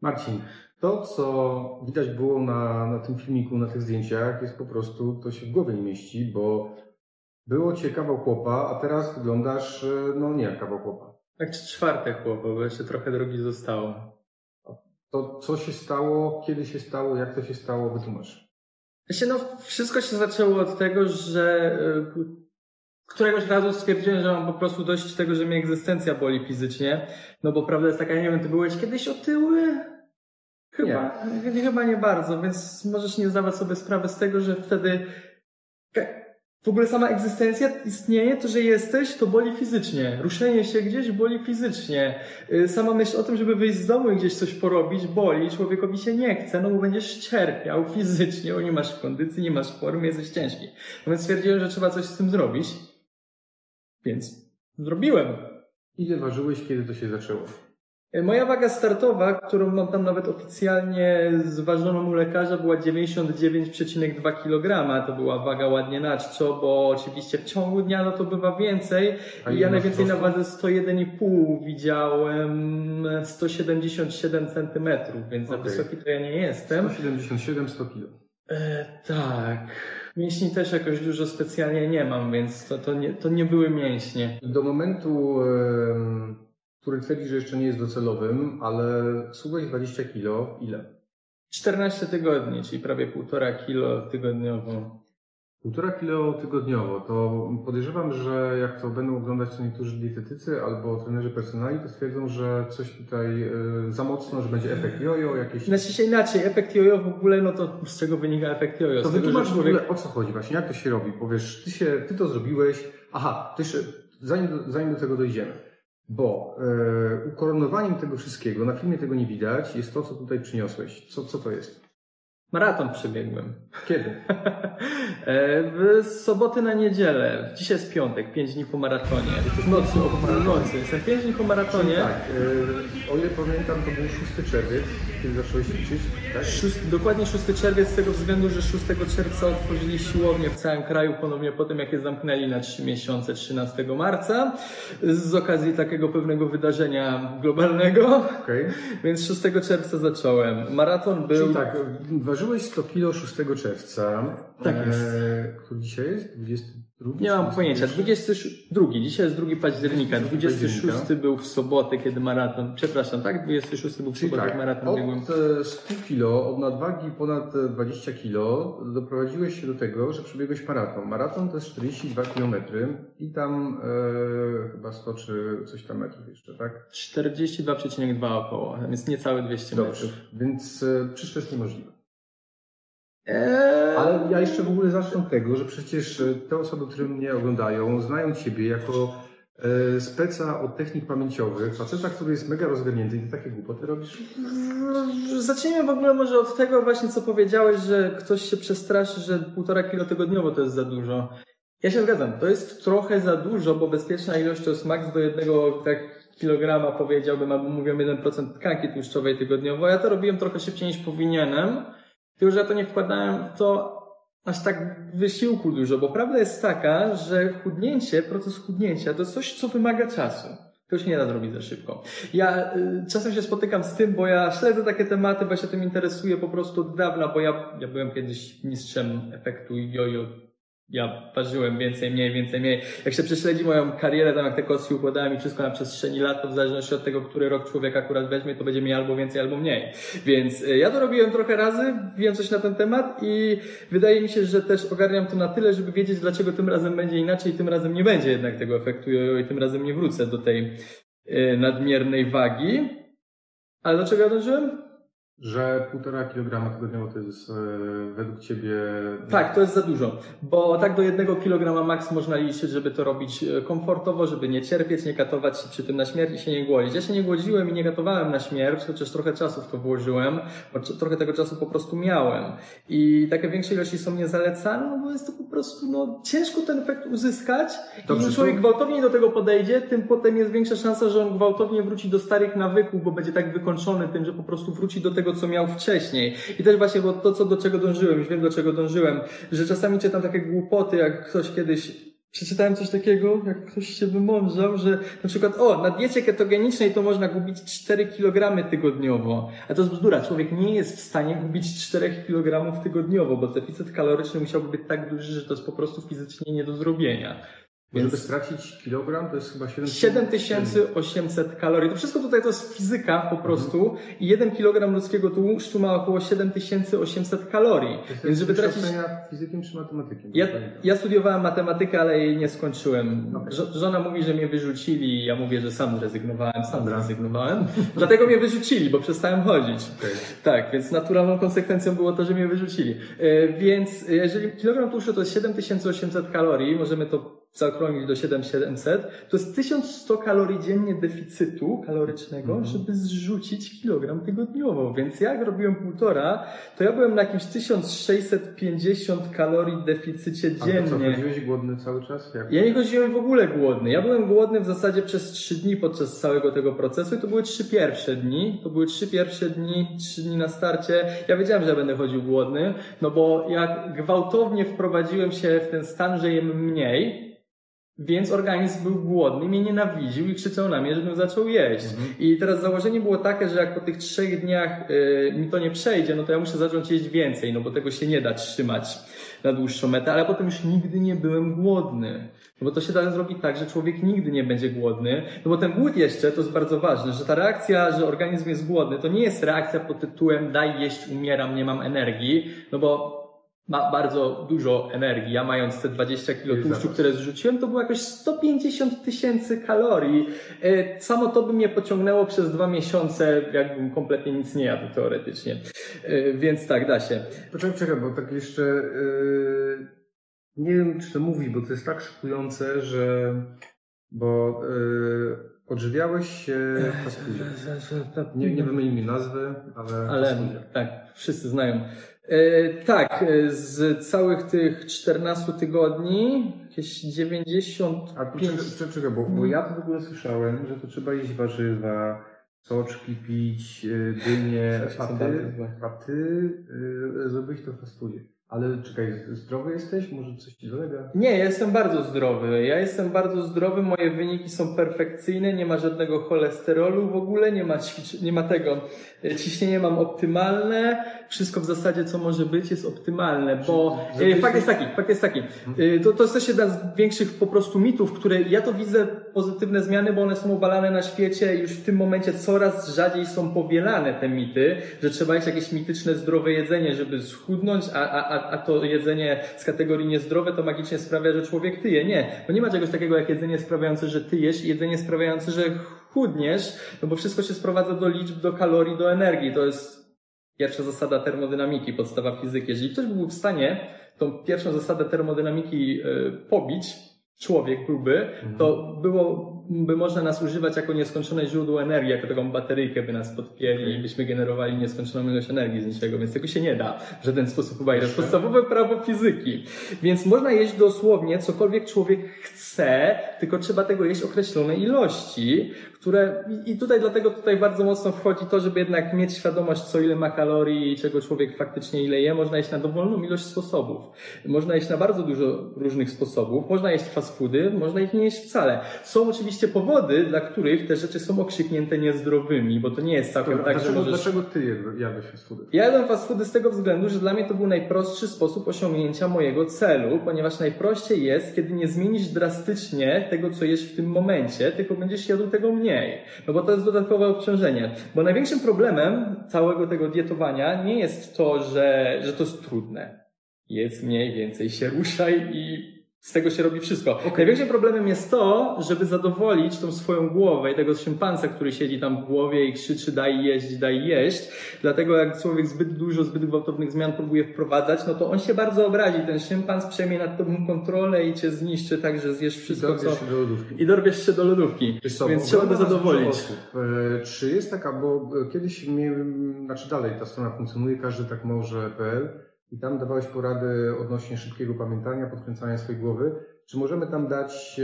Marcin, to co widać było na tym filmiku, na tych zdjęciach, jest po prostu, to się w głowie nie mieści, bo było cię kawał chłopa, a teraz wyglądasz, no nie jak kawał chłopa. Tak, czy czwarte chłopa, bo jeszcze trochę drogi zostało. To co się stało, kiedy się stało, jak to się stało, wytłumacz. No, wszystko się zaczęło od tego, że któregoś razu stwierdziłem, że mam po prostu dość tego, że mnie egzystencja boli fizycznie. No bo prawda jest taka, nie wiem, ty byłeś kiedyś otyły? Chyba nie bardzo, więc możesz nie zdawać sobie sprawy z tego, że wtedy w ogóle sama egzystencja istnieje, to, że jesteś, to boli fizycznie. Ruszenie się gdzieś boli fizycznie. Sama myśl o tym, żeby wyjść z domu i gdzieś coś porobić, boli. Człowiekowi się nie chce, no bo będziesz cierpiał fizycznie, bo nie masz kondycji, nie masz formy, jesteś ciężki. No więc stwierdziłem, że trzeba coś z tym zrobić. Więc zrobiłem. Ile ważyłeś, kiedy to się zaczęło? Moja waga startowa, którą mam tam nawet oficjalnie zważoną u lekarza, była 99,2 kg. To była waga ładnie na czczo, bo oczywiście w ciągu dnia no to bywa więcej. I ja najwięcej na wadze 101,5 widziałem 177 cm, więc za wysoki to ja nie jestem. 177-100 kg. Tak. Mięśni też jakoś dużo specjalnie nie mam, więc to nie były mięśnie. Do momentu... który twierdzi, że jeszcze nie jest docelowym, ale słuchaj, 20 kilo, ile? 14 tygodni, czyli prawie 1,5 kilo tygodniowo. 1,5 kilo tygodniowo, to podejrzewam, że jak to będą oglądać co niektórzy dietetycy albo trenerzy personali, to stwierdzą, że coś tutaj za mocno, że będzie efekt jojo, jakieś... Znaczy się inaczej, efekt jojo w ogóle, no to z czego wynika efekt jojo? To wytłumacz w ogóle, o co chodzi właśnie, jak to się robi? Powiesz, ty to zrobiłeś, aha, to jeszcze, zanim do tego dojdziemy. Bo ukoronowaniem tego wszystkiego, na filmie tego nie widać, jest to, co tutaj przyniosłeś. Co to jest? Maraton przebiegłem. Kiedy? W soboty na niedzielę. Dzisiaj jest piątek, 5 dni po maratonie. W nocy, jestem 5 dni po maratonie. Tak, o ile pamiętam, to był 6 czerwiec, kiedy zacząłeś ćwiczyć. Tak? Dokładnie 6 czerwiec, z tego względu, że 6 czerwca otworzyli siłownię w całym kraju, ponownie po tym, jak je zamknęli na 3 miesiące, 13 marca. Z okazji takiego pewnego wydarzenia globalnego. Okay. Więc 6 czerwca zacząłem. Maraton był... Czyli tak, ważyłeś 100 kg 6 czerwca. Tak jest. Który dzisiaj jest? 22? Nie mam pojęcia. 22. Dzisiaj jest 2 października. 26 był w sobotę, kiedy maraton... Przepraszam, tak? 26 był w sobotę, kiedy maraton biegłem. Od 100 kg, od nadwagi ponad 20 kg doprowadziłeś się do tego, że przebiegłeś maraton. Maraton to jest 42 km i tam chyba 100 czy coś tam metrów jeszcze, tak? 42,2 około, więc niecałe 200 metrów. Więc przecież to jest niemożliwe. Ale ja jeszcze w ogóle zacznę od tego, że przecież te osoby, które mnie oglądają, znają ciebie jako speca od technik pamięciowych, faceta, który jest mega rozgarnięty i ty takie głupoty robisz? Zacznijmy w ogóle może od tego właśnie, co powiedziałeś, że ktoś się przestraszy, że 1,5 kilo tygodniowo to jest za dużo. Ja się zgadzam, to jest trochę za dużo, bo bezpieczna ilość to jest maks do 1 kilograma, powiedziałbym, albo mówią 1% tkanki tłuszczowej tygodniowo. Ja to robiłem trochę szybciej niż powinienem. Tylko że ja to nie wkładałem w to aż tak wysiłku dużo, bo prawda jest taka, że chudnięcie, proces chudnięcia to coś, co wymaga czasu. To się nie da zrobić za szybko. Ja czasem się spotykam z tym, bo ja śledzę takie tematy, bo ja się tym interesuję po prostu od dawna, bo ja byłem kiedyś mistrzem efektu jojo. Ja ważyłem więcej, mniej. Jak się prześledzi moją karierę, tam jak te kostki układałem i wszystko na przestrzeni lat, to w zależności od tego, który rok człowiek akurat weźmie, to będzie mi albo więcej, albo mniej. Więc ja to robiłem trochę razy, wiem coś na ten temat i wydaje mi się, że też ogarniam to na tyle, żeby wiedzieć, dlaczego tym razem będzie inaczej i tym razem nie będzie jednak tego efektu i tym razem nie wrócę do tej nadmiernej wagi. Ale do czego ja dążyłem? Że 1,5 kg tygodniowo to jest według ciebie... Tak, to jest za dużo, bo tak do 1 kg maks można liczyć, żeby to robić komfortowo, żeby nie cierpieć, nie katować się przy tym na śmierć i się nie głodzić. Ja się nie głodziłem i nie katowałem na śmierć, chociaż trochę czasu w to włożyłem, bo trochę tego czasu po prostu miałem. I takie większe ilości są niezalecane, no bo jest to po prostu, no, ciężko ten efekt uzyskać. Dobrze, im człowiek gwałtowniej do tego podejdzie, tym potem jest większa szansa, że on gwałtownie wróci do starych nawyków, bo będzie tak wykończony tym, że po prostu wróci do tego, co miał wcześniej. I też właśnie, bo to, do czego dążyłem, już wiem, do czego dążyłem, że czasami czytam takie głupoty, jak ktoś kiedyś Przeczytałem coś takiego, jak ktoś się wymądrzał, że na przykład, na diecie ketogenicznej to można gubić 4 kg tygodniowo. A to jest bzdura. Człowiek nie jest w stanie gubić 4 kg tygodniowo, bo deficyt kaloryczny musiałby być tak duży, że to jest po prostu fizycznie nie do zrobienia. Więc żeby stracić kilogram, to jest chyba 7800 kalorii. To wszystko tutaj to jest fizyka po prostu. I 1 kilogram ludzkiego tłuszczu ma około 7800 kalorii. Więc żeby tracić... fizykiem czy matematykiem? Ja studiowałem matematykę, ale jej nie skończyłem. Okay. Żona mówi, że mnie wyrzucili. Ja mówię, że sam zrezygnowałem. Dlatego mnie wyrzucili, bo przestałem chodzić. Okay. Tak, więc naturalną konsekwencją było to, że mnie wyrzucili. Więc jeżeli kilogram tłuszczu to jest 7800 kalorii, możemy to zaokrąglić do 7700, to jest 1100 kalorii dziennie deficytu kalorycznego, żeby zrzucić kilogram tygodniowo. Więc jak robiłem 1,5, to ja byłem na jakimś 1650 kalorii deficycie dziennie. A to co, chodziłeś głodny cały czas? Jak? Ja nie chodziłem w ogóle głodny. Ja byłem głodny w zasadzie przez 3 dni podczas całego tego procesu i to były 3 pierwsze dni. 3 dni na starcie. Ja wiedziałem, że ja będę chodził głodny, no bo jak gwałtownie wprowadziłem się w ten stan, że jem mniej, więc organizm był głodny, mnie nienawidził i krzyczał na mnie, żebym zaczął jeść. I teraz założenie było takie, że jak po tych 3 dniach mi to nie przejdzie, no to ja muszę zacząć jeść więcej, no bo tego się nie da trzymać na dłuższą metę, ale potem już nigdy nie byłem głodny. No bo to się da zrobić tak, że człowiek nigdy nie będzie głodny, no bo ten głód jeszcze, to jest bardzo ważne, że ta reakcja, że organizm jest głodny, to nie jest reakcja pod tytułem daj jeść, umieram, nie mam energii, no bo ma bardzo dużo energii. Ja mając te 20 kg tłuszczu, które zrzuciłem, to było jakoś 150 000 kalorii. Samo to by mnie pociągnęło przez 2 miesiące, jakbym kompletnie nic nie jadł teoretycznie. Więc tak, da się. Czekaj, bo tak jeszcze nie wiem, czy to mówi, bo to jest tak szokujące, że bo odżywiałeś się fast foodem. Nie wymienimy nazwy, ale tak, wszyscy znają. Tak, z całych tych 14 tygodni jakieś 95... Czekaj, bo ja to w ogóle słyszałem, że to trzeba jeść warzywa, soczki pić, dynie, a ty zrobiłeś to w fast foodzie. Ale czekaj, zdrowy jesteś? Może coś ci dolega? Nie, ja jestem bardzo zdrowy. Moje wyniki są perfekcyjne, nie ma żadnego cholesterolu w ogóle, nie ma tego. Ciśnienie mam optymalne, wszystko w zasadzie co może być jest optymalne, bo fakt jest taki. To jest też jeden z większych po prostu mitów, które ja to widzę pozytywne zmiany, bo one są obalane na świecie i już w tym momencie coraz rzadziej są powielane te mity, że trzeba jeść jakieś mityczne zdrowe jedzenie, żeby schudnąć, a to jedzenie z kategorii niezdrowe to magicznie sprawia, że człowiek tyje. Nie, bo nie ma czegoś takiego jak jedzenie sprawiające, że tyjesz i jedzenie sprawiające, że chudniesz, no bo wszystko się sprowadza do liczb, do kalorii, do energii. To jest pierwsza zasada termodynamiki, podstawa fizyki. Jeżeli ktoś byłby w stanie tą pierwszą zasadę termodynamiki pobić, człowiek byłby, to byłoby można nas używać jako nieskończone źródło energii, jako taką bateryjkę by nas podpięli i byśmy generowali nieskończoną ilość energii z niczego, więc tego się nie da w żaden sposób obejrzeć. Podstawowe prawo fizyki. Więc można jeść dosłownie cokolwiek człowiek chce, tylko trzeba tego jeść określone ilości, które... I tutaj dlatego tutaj bardzo mocno wchodzi to, żeby jednak mieć świadomość, co ile ma kalorii i czego człowiek faktycznie ile je. Można jeść na dowolną ilość sposobów. Można jeść na bardzo dużo różnych sposobów. Można jeść fast foody, można ich nie jeść wcale. Są oczywiście powody, dla których te rzeczy są okrzyknięte niezdrowymi, bo to nie jest całkiem tak, że możesz... Dlaczego ty jadłeś fast foody? Ja jadłem fast foody z tego względu, że dla mnie to był najprostszy sposób osiągnięcia mojego celu, ponieważ najprościej jest, kiedy nie zmienisz drastycznie tego, co jesz w tym momencie, tylko będziesz jadł tego mniej. No bo to jest dodatkowe obciążenie. Bo największym problemem całego tego dietowania nie jest to, że to jest trudne. Jedz mniej, więcej się ruszaj i z tego się robi wszystko. Okay. Największym problemem jest to, żeby zadowolić tą swoją głowę i tego szympansa, który siedzi tam w głowie i krzyczy daj jeść. Dlatego jak człowiek zbyt gwałtownych zmian próbuje wprowadzać, no to on się bardzo obrazi. Ten szympans przejmie nad tobą kontrolę i cię zniszczy tak, że zjesz wszystko, I dorwiesz się do lodówki. Więc trzeba go zadowolić. Czy jest taka, bo kiedyś dalej ta strona funkcjonuje, KażdyTakMoże.pl. I tam dawałeś porady odnośnie szybkiego pamiętania, podkręcania swojej głowy. Czy możemy tam dać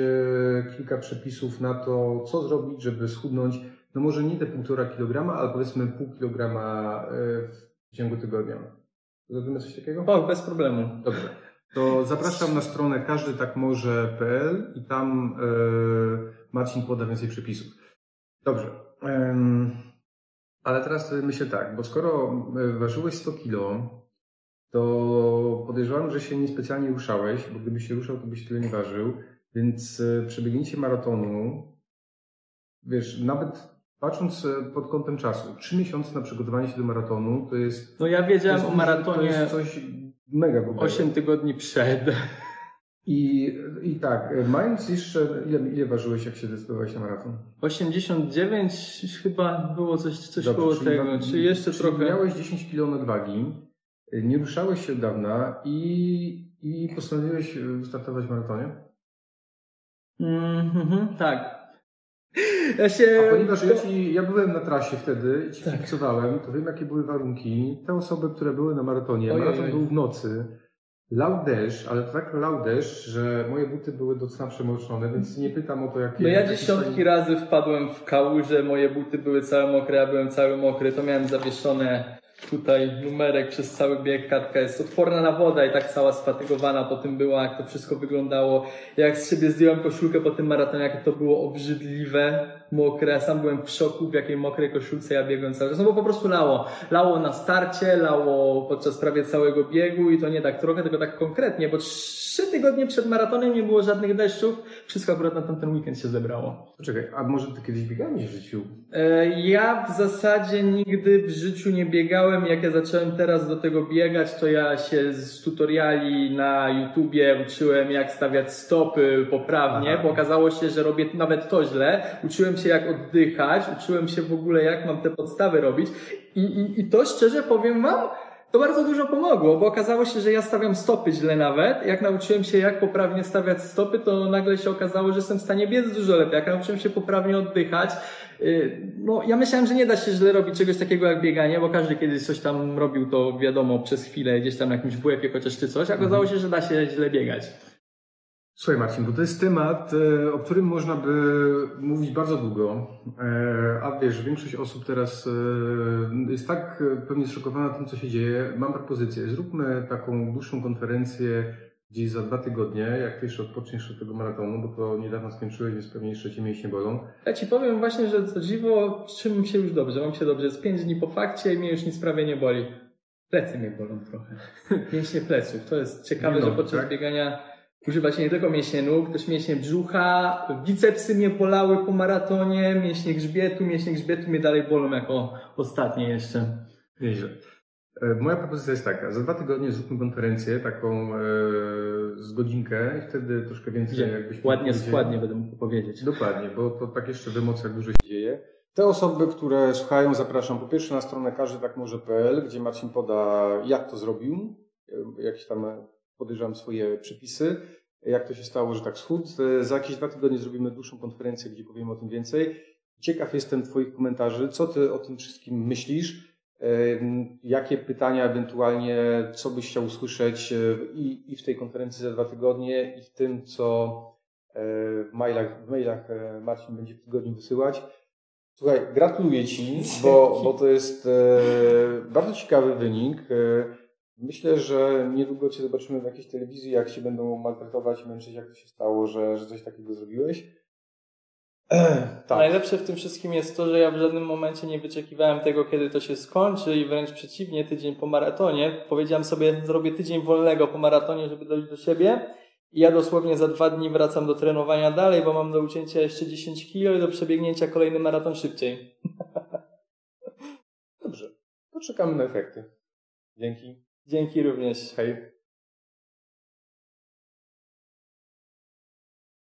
kilka przepisów na to, co zrobić, żeby schudnąć, no może nie te 1,5 kilograma, ale powiedzmy 0,5 kilograma w ciągu tygodnia? Zrobimy coś takiego? O, bez problemu. Dobrze. to zapraszam na stronę KażdyTakMoże.pl i tam Marcin poda więcej przepisów. Dobrze. Ale teraz myślę tak, bo skoro ważyłeś 100 kg, to podejrzewam, że się niespecjalnie ruszałeś, bo gdybyś się ruszał, to byś tyle nie ważył. Więc przebiegnięcie maratonu, wiesz, nawet patrząc pod kątem czasu, 3 miesiące na przygotowanie się do maratonu to jest... No ja wiedziałem o maratonie coś mega głupego. 8 tygodni przed. I tak, mając jeszcze... Ile ważyłeś, jak się decydowałeś na maraton? 89 chyba było coś koło tego, czyli jeszcze trochę... Miałeś 10 kg nadwagi, nie ruszałeś się od dawna i postanowiłeś startować w maratonie? Tak. A ponieważ ja byłem na trasie wtedy i ci kibicowałem, to wiem, jakie były warunki. Te osoby, które były na maratonie, maraton był w nocy, lał deszcz, ale to tak lał deszcz, że moje buty były do cna przemoczone, więc nie pytam o to, jakie... No ja dziesiątki razy wpadłem w kałuże, moje buty były całe mokre, ja byłem cały mokry, to miałem zawieszone tutaj numerek przez cały bieg, kartka jest odporna na wodę i tak cała sfatygowana po tym była, jak to wszystko wyglądało. Jak z siebie zdjąłem koszulkę po tym maratonie, jak to było obrzydliwe, mokre. Ja sam byłem w szoku, w jakiej mokrej koszulce ja biegłem cały czas. No bo po prostu lało. Lało na starcie, lało podczas prawie całego biegu i to nie tak trochę, tylko tak konkretnie, bo 3 tygodnie przed maratonem nie było żadnych deszczów. Wszystko akurat na tamten weekend się zebrało. Poczekaj, a może ty kiedyś biegałeś w życiu? Ja w zasadzie nigdy w życiu nie biegałem. Jak ja zacząłem teraz do tego biegać, to ja się z tutoriali na YouTubie uczyłem, jak stawiać stopy poprawnie, bo okazało się, że robię nawet to źle. Uczyłem się, jak oddychać, uczyłem się w ogóle, jak mam te podstawy robić i to szczerze powiem wam, to bardzo dużo pomogło, bo okazało się, że ja stawiam stopy źle nawet. Jak nauczyłem się, jak poprawnie stawiać stopy, to nagle się okazało, że jestem w stanie biec dużo lepiej. Jak nauczyłem się poprawnie oddychać, no ja myślałem, że nie da się źle robić czegoś takiego jak bieganie, bo każdy kiedyś coś tam robił, to wiadomo, przez chwilę gdzieś tam jakimś w łebie chociaż czy coś, a okazało się, że da się źle biegać. Słuchaj Marcin, bo to jest temat, o którym można by mówić bardzo długo, a wiesz, większość osób teraz jest tak pewnie zszokowana tym, co się dzieje. Mam propozycję, zróbmy taką dłuższą konferencję gdzieś za 2 tygodnie, jak ty jeszcze odpoczniesz od tego maratonu, bo to niedawno skończyłeś, więc pewnie jeszcze ci mięśnie bolą. Ja ci powiem właśnie, że co dziwo, trzymam się już dobrze, mam się dobrze, jest 5 dni po fakcie i mnie już nic prawie nie boli. Plecy mnie bolą trochę, mięśnie pleców, to jest ciekawe, że podczas biegania... Używa się nie tylko mięśnie nóg, też mięśnie brzucha, bicepsy mnie bolały po maratonie, mięśnie grzbietu mnie dalej bolą jako ostatnie jeszcze. Nieźle. Moja propozycja jest taka, za 2 tygodnie zróbmy konferencję taką z godzinkę i wtedy troszkę więcej jakbyś... Ładnie, składnie będę mógł powiedzieć. Dokładnie, bo to tak jeszcze w emocjach dużo się dzieje. Te osoby, które słuchają, zapraszam po pierwsze na stronę KażdyTakMoże.pl, gdzie Marcin poda, jak to zrobił, jakieś tam... Podejrzewam swoje przepisy, jak to się stało, że tak schudł. Za jakieś 2 tygodnie zrobimy dłuższą konferencję, gdzie powiemy o tym więcej. Ciekaw jestem twoich komentarzy, co ty o tym wszystkim myślisz, jakie pytania ewentualnie, co byś chciał usłyszeć i w tej konferencji za 2 tygodnie i w tym, co w mailach Marcin będzie w tygodniu wysyłać. Słuchaj, gratuluję ci, bo to jest bardzo ciekawy wynik. Myślę, że niedługo cię zobaczymy w jakiejś telewizji, jak się będą maltretować i męczyć, jak to się stało, że coś takiego zrobiłeś. Tak. Najlepsze w tym wszystkim jest to, że ja w żadnym momencie nie wyczekiwałem tego, kiedy to się skończy i wręcz przeciwnie, tydzień po maratonie. Powiedziałem sobie, zrobię tydzień wolnego po maratonie, żeby dojść do siebie. I ja dosłownie za 2 dni wracam do trenowania dalej, bo mam do ucięcia jeszcze 10 kg i do przebiegnięcia kolejny maraton szybciej. Dobrze, to czekamy na efekty. Dzięki. Dzięki również. Hej.